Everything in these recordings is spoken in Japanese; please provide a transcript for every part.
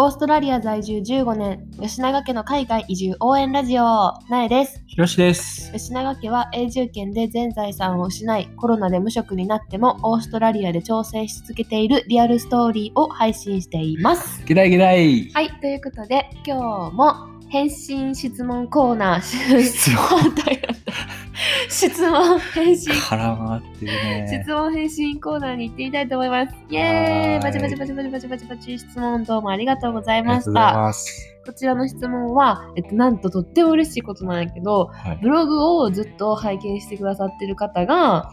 オーストラリア在住15年、吉永家の海外移住応援ラジオ、なえです。ひろしです。吉永家は永住権で全財産を失い、コロナで無職になってもオーストラリアで挑戦し続けているリアルストーリーを配信しています。ゲライゲライ。はい、ということで今日も返信質問コーナー質問質問返信コーナーに行ってみたいと思います。イエーイ、バチバチバチバチバチバチバチ、質問どうもありがとうございました。こちらの質問は、なんととっても嬉しいことなんやけど、はい、ブログをずっと拝見してくださってる方が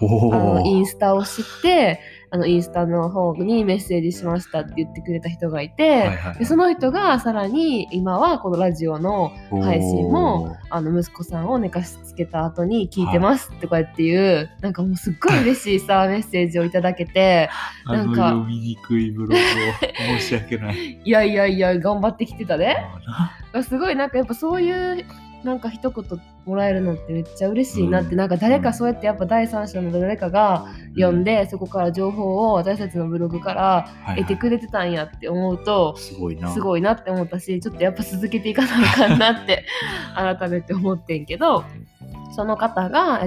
インスタを知って、インスタの方にメッセージしましたって言ってくれた人がいて、はいはいはい、でその人がさらに今はこのラジオの配信も息子さんを寝かしつけた後に聞いてますとかっていう、はい、なんかもうすっごい嬉しいさメッセージをいただけて、なんか読みにくいブログを申し訳ないいやいやいや頑張ってきてたねすごい、なんかやっぱそういうなんか一言もらえるのってめっちゃ嬉しいなって、なんか誰かそうやってやっぱ第三者の誰かが読んで、そこから情報を私たちのブログから得てくれてたんやって思うと、すごいなって思ったし、ちょっとやっぱ続けていかなあかんなって改めて思ってんけど、その方が、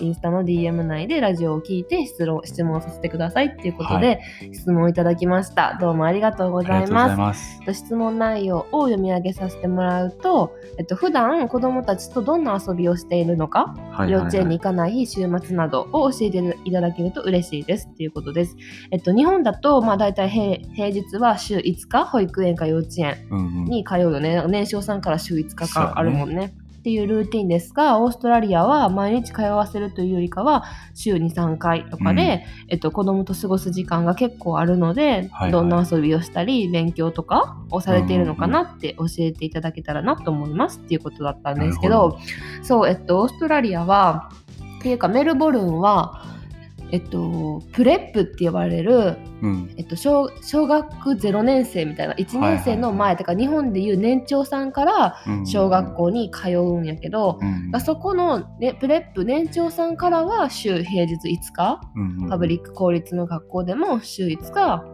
インスタの DM 内でラジオを聞いて質問させてくださいっていうことで、はい、質問いただきました。どうもありがとうございます。質問内容を読み上げさせてもらうと、普段子どもたちとどんな遊びをしているのか、はいはいはい、幼稚園に行かない週末などを教えていただけると嬉しいですっていうことです。日本だと、まあ、だいたい平日は週5日保育園か幼稚園に通うよね。うんうん、年少さんから週5日間あるもんね。っていうルーティンですが、オーストラリアは毎日通わせるというよりかは週 2,3 回とかで、子供と過ごす時間が結構あるので、はいはい、どんな遊びをしたり勉強とかをされているのかなって教えていただけたらなと思いますっていうことだったんですけど、そう、オーストラリアはっていうかメルボルンはプレップって呼ばれる、小学0年生みたいな1年生の前、はいはい、だから日本でいう年長さんから小学校に通うんやけど、そこの、ね、プレップ年長さんからは週平日5日、パブリック公立の学校でも週5日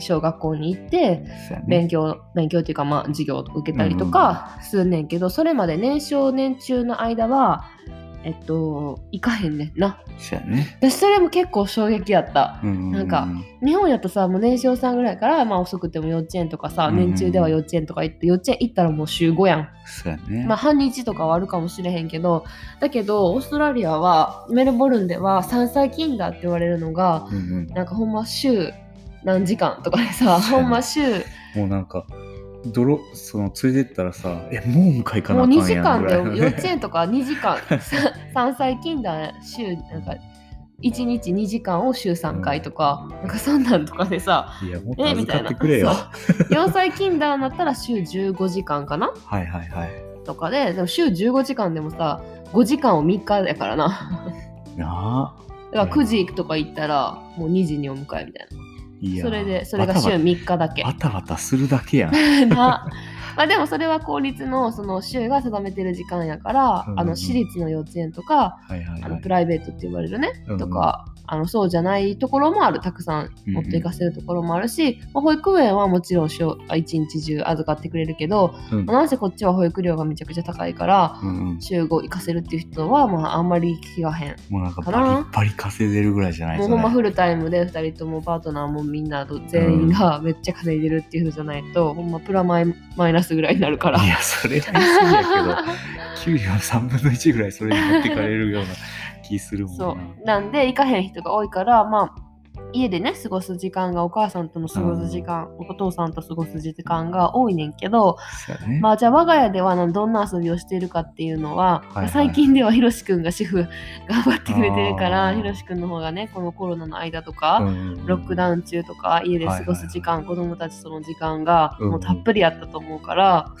小学校に行って勉強というか、まあ、授業を受けたりとかするねんけど、それまで年少年中の間は行かへんねんな。そうやね。私それも結構衝撃やった。なんか日本やとさ、もう年少さんぐらいから、まあ、遅くても幼稚園とかさ、年中では幼稚園とか行って、幼稚園行ったらもう週5やん。そうやね。まあ半日とかはあるかもしれへんけど、だけどオーストラリアはメルボルンでは3歳キンダーって言われるのが、なんかほんま週何時間とかでさ、ほんま週もうなんか。その連れてったらさ、もう迎えかなあかんやん、もう2時間で、ね、幼稚園とか2時間3歳キンダー週なんか1日2時間を週3回とか、なんかそんなんとかでさ、いやもっと預かってくれよ、4歳キンダーになったら週15時間かなはいはいはいとかで、でも週15時間でもさ5時間を3日やからななあ、だから9時とか行ったらもう2時にお迎えみたいな、それが週3日だけバタバタするだけやんな、まあ、でもそれは公立 その州が定めてる時間やから、私立の幼稚園とか、プライベートって言われるね、とかそうじゃないところもある、たくさん持っていかせるところもあるし、保育園はもちろん一日中預かってくれるけど、なんせこっちは保育料がめちゃくちゃ高いから、週5行かせるっていう人は、まあ、あんまり聞かへん、もうなんかバリバリ稼いでるぐらいじゃないですか、ね、もうフルタイムで2人ともパートナーもみんな全員がめっちゃ稼いでるっていう風じゃないと、ほんまプラマイナスぐらいになるから、いやそれは言い過ぎやけど給料3分の1ぐらいそれに持ってかれるような気するもんな、そうなんで行かへん人が多いから、まあ、家でね過ごす時間が、お母さんとの過ごす時間、お父さんと過ごす時間が多いねんけど、まあ、じゃあ我が家ではどんな遊びをしているかっていうのは、最近ではひろしくんが主婦頑張ってくれてるから、ひろしくんの方がねこのコロナの間とか、ロックダウン中とか家で過ごす時間、子供たちとの時間がもうたっぷりあったと思うから、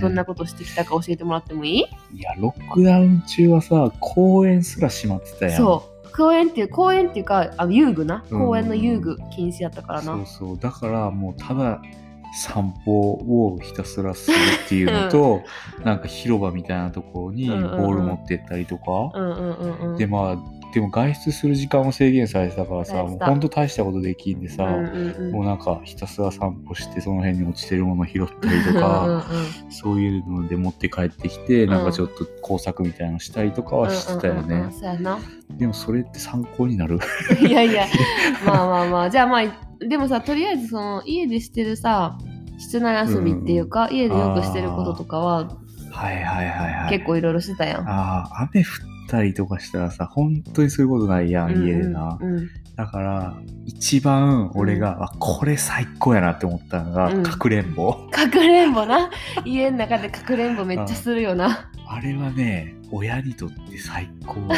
どんなことしてきたか教えてもらってもいい？いやロックダウン中はさ公園すら閉まってたやん。そう公園っていうか遊具な、公園の遊具禁止やったからな、そうだからもうただ散歩をひたすらするっていうのとなんか広場みたいなところにボール持ってったりとか、でまあでも外出する時間を制限されてたからさ、もうほんと大したことできんでさ、もうなんかひたすら散歩してその辺に落ちてるもの拾ったりとかそういうので持って帰ってきて、なんかちょっと工作みたいなのしたりとかはしてたよね、そうやな。でもそれって参考になるいやいやまあまあまあ、じゃあまあでもさ、とりあえずその家でしてるさ室内遊びっていうか、家でよくしてることとかは結構いろいろしてたやん。あ、雨降ったりとかしたらさ、本当にそういうことないやん、家でな、だから一番俺が、これ最高やなって思ったのが、かくれんぼ。かくれんぼな家の中でかくれんぼめっちゃするよな。あれはね、親にとって最高そう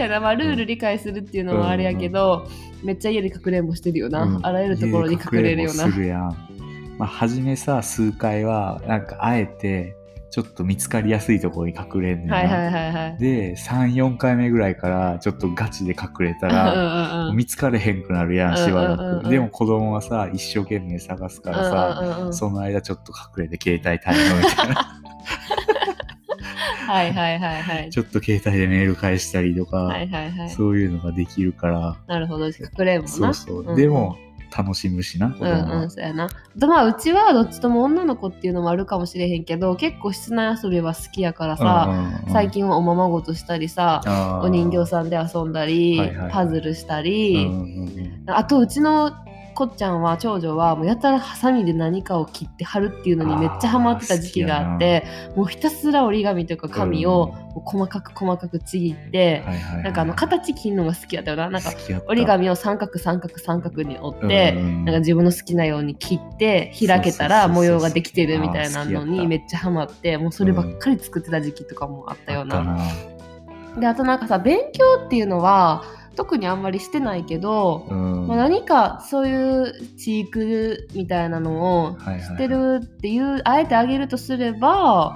やな、まあ、ルール理解するっていうのはあれやけど、めっちゃ家でかくれんぼしてるよな、あらゆるところに隠れるよな。するやん。まあ、初めさ数回はなんかあえてちょっと見つかりやすいところに隠れんねんな、で 3,4 回目ぐらいからちょっとガチで隠れたら見つかれへんくなるやん、しばらく、でも子供はさ一生懸命探すからさ、その間ちょっと隠れて携帯対応みたいなちょっと携帯でメール返したりとか、そういうのができるから。なるほど、隠れんもんな。そうそう、でも楽しむしな、子供は。そうやな。まあうちはどっちとも女の子っていうのもあるかもしれへんけど、結構室内遊びは好きやからさ、最近はおままごとしたりさ、お人形さんで遊んだり、パズルしたり、あとうちのこっちゃんは、長女はもうやたらハサミで何かを切って貼るっていうのにめっちゃハマってた時期があって、もうひたすら折り紙とか紙を細かく細かくちぎって、なんかあの形切るのが好きだったよな。なんか折り紙を三角三角三角に折って、なんか自分の好きなように切って開けたら模様ができてるみたいなのにめっちゃハマって、もうそればっかり作ってた時期とかもあったような。で、あとなんかさ、勉強っていうのは特にあんまりしてないけど、まあ、何かそういう知育みたいなのをしてるっていう、あえてあげるとすれば、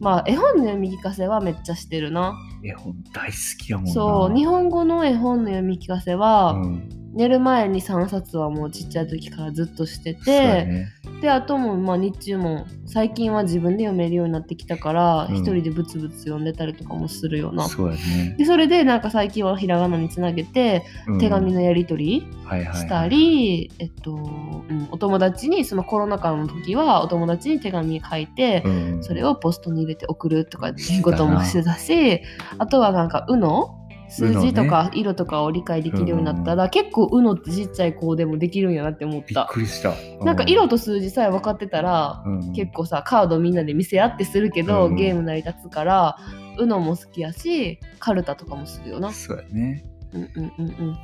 まあ絵本の読み聞かせはめっちゃしてるな。絵本大好きやもんな。そう、日本語の絵本の読み聞かせは、寝る前に3冊はもうちっちゃい時からずっとしてて、であともまあ日中も最近は自分で読めるようになってきたから、一人でブツブツ読んでたりとかもするような。そうやね。でそれでなんか最近はひらがなにつなげて、手紙のやり取りしたり、お友達に、そのコロナ禍の時はお友達に手紙書いて、それをポストに入れて送るとかっていうこともしてたし、あとはなんか数字とか色とかを理解できるようになったら、結構 UNO ってちっちゃい子でもできるんやなって思った。びっくりした。なんか色と数字さえ分かってたら、結構さカードみんなで見せ合ってするけど、ゲーム成り立つから UNO も好きやし、カルタとかもするよな。そうやね。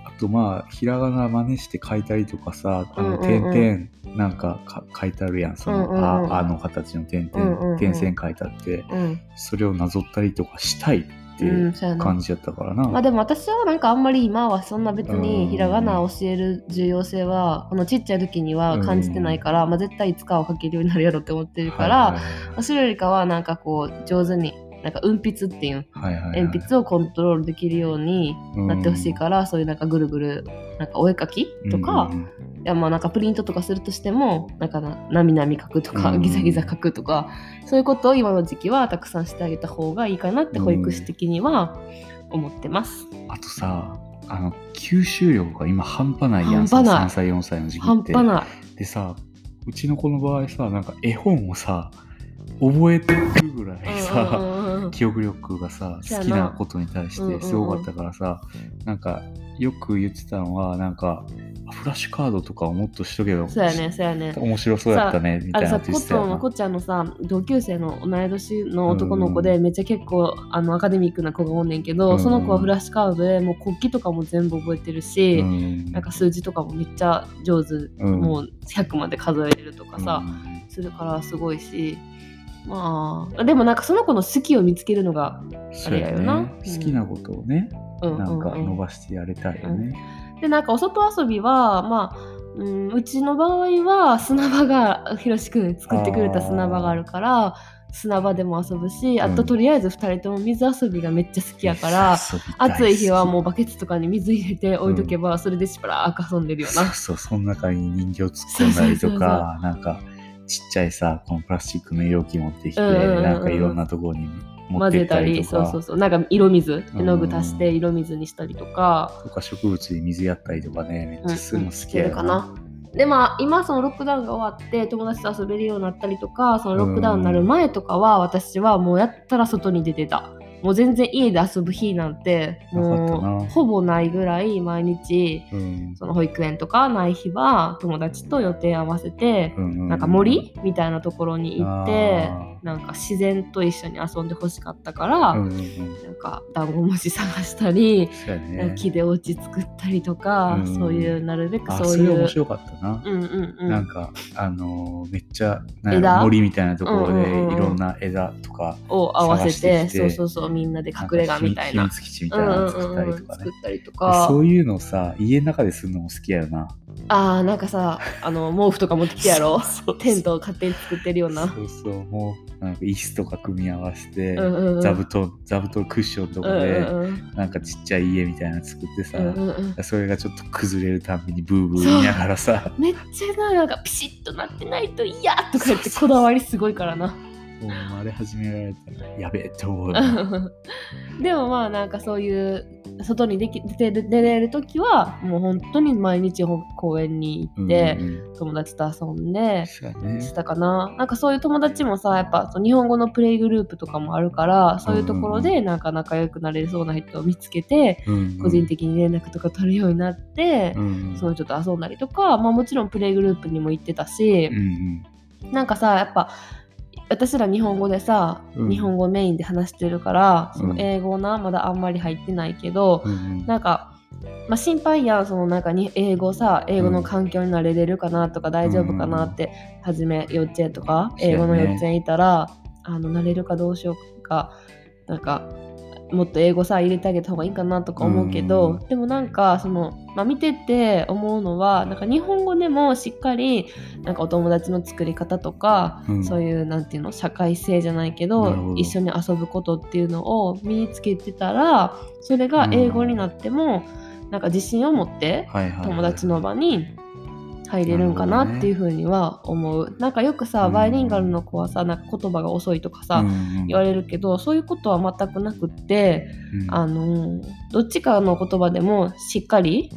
あとまあひらがな真似して書いたりとかさ、点々なんか書いてあるやん、そのあの形の点々点線書いてあって、それをなぞったりとかしたいっていう感じやったからな。まあ、でも私はなんかあんまり今はそんな別にひらがなを教える重要性は、このちっちゃい時には感じてないから、まあ、絶対いつかは書けるようになるやろって思ってるから、それよりかはなんかこう上手になんか運筆っていう、鉛筆をコントロールできるようになってほしいから、そういうなんかぐるぐるなんかお絵描きとか、いやまあなんかプリントとかするとしても、なんかなみなみ描くとか、ギザギザ描くとか、そういうことを今の時期はたくさんしてあげた方がいいかなって保育士的には思ってます。あとさ、あの吸収力が今半端ないやん。3歳4歳の時期って。半端ない。でさ、うちの子の場合さ、なんか絵本をさ覚えてるぐらいさ、記憶力がさ好きなことに対してすごかったからさ、なんかよく言ってたのは、なんかフラッシュカードとかをもっとしとけば、面白そうやったねみたいな。あれさ、こっちゃんのさ同級生の同い年の男の子で、めっちゃ結構あのアカデミックな子がおんねんけど、その子はフラッシュカードでもう国旗とかも全部覚えてるし、なんか数字とかもめっちゃ上手、もう100まで数えれるとかさ、するからすごいし。まあ、でもなんかその子の好きを見つけるのがあれだよな、好きなことをね、なんか伸ばしてやりたいよね、でなんかお外遊びは、まあうちの場合は砂場が、ひろしくん作ってくれた砂場があるから、砂場でも遊ぶし、あととりあえず2人とも水遊びがめっちゃ好きやから、暑い日はもうバケツとかに水入れて置いとけば、それでしばらく遊んでるよな。その中に人形突っ込んだりとか、なんかちっちゃいさこのプラスチックの容器持ってきて、なんかいろんなところに持ってったりとか、混ぜたり、そうなんか色水、絵の具足して色水にしたりとか、とか植物に水やったりとかね、めっちゃするの好きやな。でまあ、今そのロックダウンが終わって友達と遊べるようになったりとか、そのロックダウンになる前とかは私はもうやったら外に出てた。もう全然家で遊ぶ日なんてもうほぼないぐらい毎日、その保育園とかない日は友達と予定合わせて、なんか森みたいなところに行ってなんか自然と一緒に遊んでほしかったから、なんかダンゴムシ探したり、木でお家作ったりとか、そういうなるべくそういう、それ面白かったな。なんかめっちゃ森みたいなところでいろんな枝とかを合わせて、そうみんなで隠れ家みたいな秘密基地みたいなの作ったりとかね、作ったりとか、そういうのさ家の中でするのも好きやよな。あーなんかさ毛布とか持ってきてやろそうテントを勝手に作ってるような、そうもうなんか椅子とか組み合わせて、座布団クッションとかで、なんかちっちゃい家みたいなの作ってさ、それがちょっと崩れるたんびにブーブー見ながらさめっちゃなんかピシッとなってないといやとか言ってこだわりすごいからな。もうあれ始められたらやべえと思うでもまあなんかそういう外に出れるときはもう本当に毎日公園に行って友達と遊んでしたかな、なんかそういう友達もさやっぱ日本語のプレイグループとかもあるから、そういうところでなんか仲良くなれそうな人を見つけて、個人的に連絡とか取るようになって、そのちょっと遊んだりとか、まあ、もちろんプレイグループにも行ってたし、なんかさやっぱ私ら日本語でさ、日本語メインで話してるから、その英語なまだあんまり入ってないけど、なんか、まあ、心配やん、そのなんかに英語の環境に慣れれるかなとか、大丈夫かなって、初め幼稚園とか、英語の幼稚園いたら、慣れるかどうしようか、なんかもっと英語さ入れてあげた方がいいかなとか思うけど、でもなんかその、まあ、見てて思うのはなんか日本語でもしっかりなんかお友達の作り方とか、そういうなんていうの社会性じゃないけど一緒に遊ぶことっていうのを身につけてたら、それが英語になってもなんか自信を持って友達の場に入れるんかなっていうふうには思う。なんかよくさバイリンガルの子はさなんか言葉が遅いとかさ、言われるけど、そういうことは全くなくって、どっちかの言葉でもしっかり、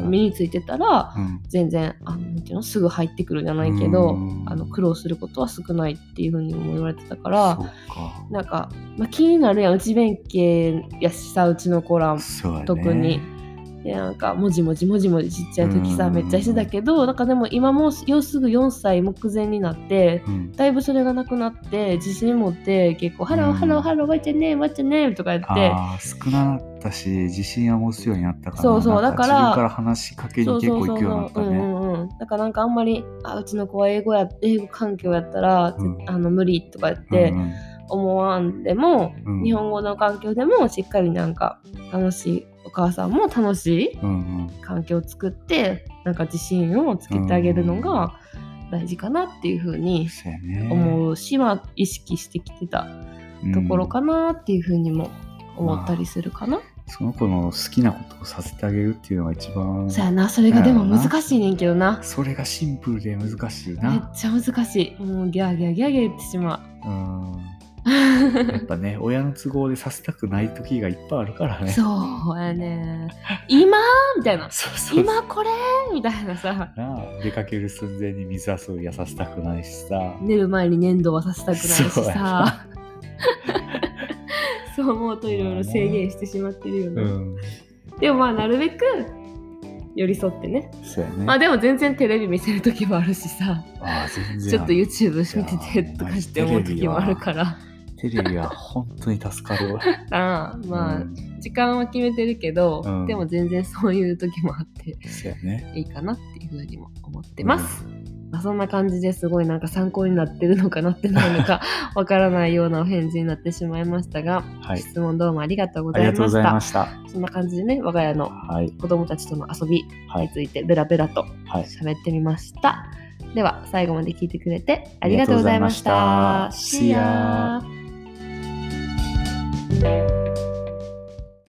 身についてたら、全然なんていうのすぐ入ってくるじゃないけど、苦労することは少ないっていうふうにも言われてたから、なんか、まあ、気になるやん、うち弁慶やしさうちの子ら特に。でなんかもじもじちっちゃい時さめっちゃしてたけど、なんかでも今もうすぐ4歳目前になって、だいぶそれがなくなって自信持って結構ハローわっちゃねーわっちゃねーとか言って、少なかったし自信は持つようになったから、そうだから自分から話しかけに結構行くようになったね。だからなんかあんまりうちの子は英語環境やったら、無理とか言って、思わんでも、日本語の環境でもしっかりなんか楽しいお母さんも楽しい環境を作って、なんか自信をつけてあげるのが大事かなっていうふうに思うし、まあ、意識してきてたところかなっていうふうにも思ったりするかな。その子の好きなことをさせてあげるっていうのが一番。そうやな、それがでも難しいねんけどな。それがシンプルで難しいな。めっちゃ難しい。もうギャー言ってしまう。やっぱね、親の都合でさせたくない時がいっぱいあるからね。そうやね。今みたいな。そう今これみたいなさ。出かける寸前に水遊びはさせたくないしさ。寝る前に粘土はさせたくないしさ。そう思うといろいろ制限してしまってるよね。でもまあなるべく寄り添ってね。そうやね。まあでも全然テレビ見せる時もあるしさ。全然ちょっと YouTube 見ててとかして思う時もあるから。テレビは本当に助かるわまあ、時間は決めてるけど、でも全然そういう時もあって、いいかなっていうふうにも思ってます、まあ、そんな感じですごいなんか参考になってるのかなってないのかわからないようなお返事になってしまいましたが、質問どうもありがとうございました。そんな感じでね、我が家の子供たちとの遊びについてベラベラと喋ってみました、では最後まで聞いてくれてありがとうございました。See ya。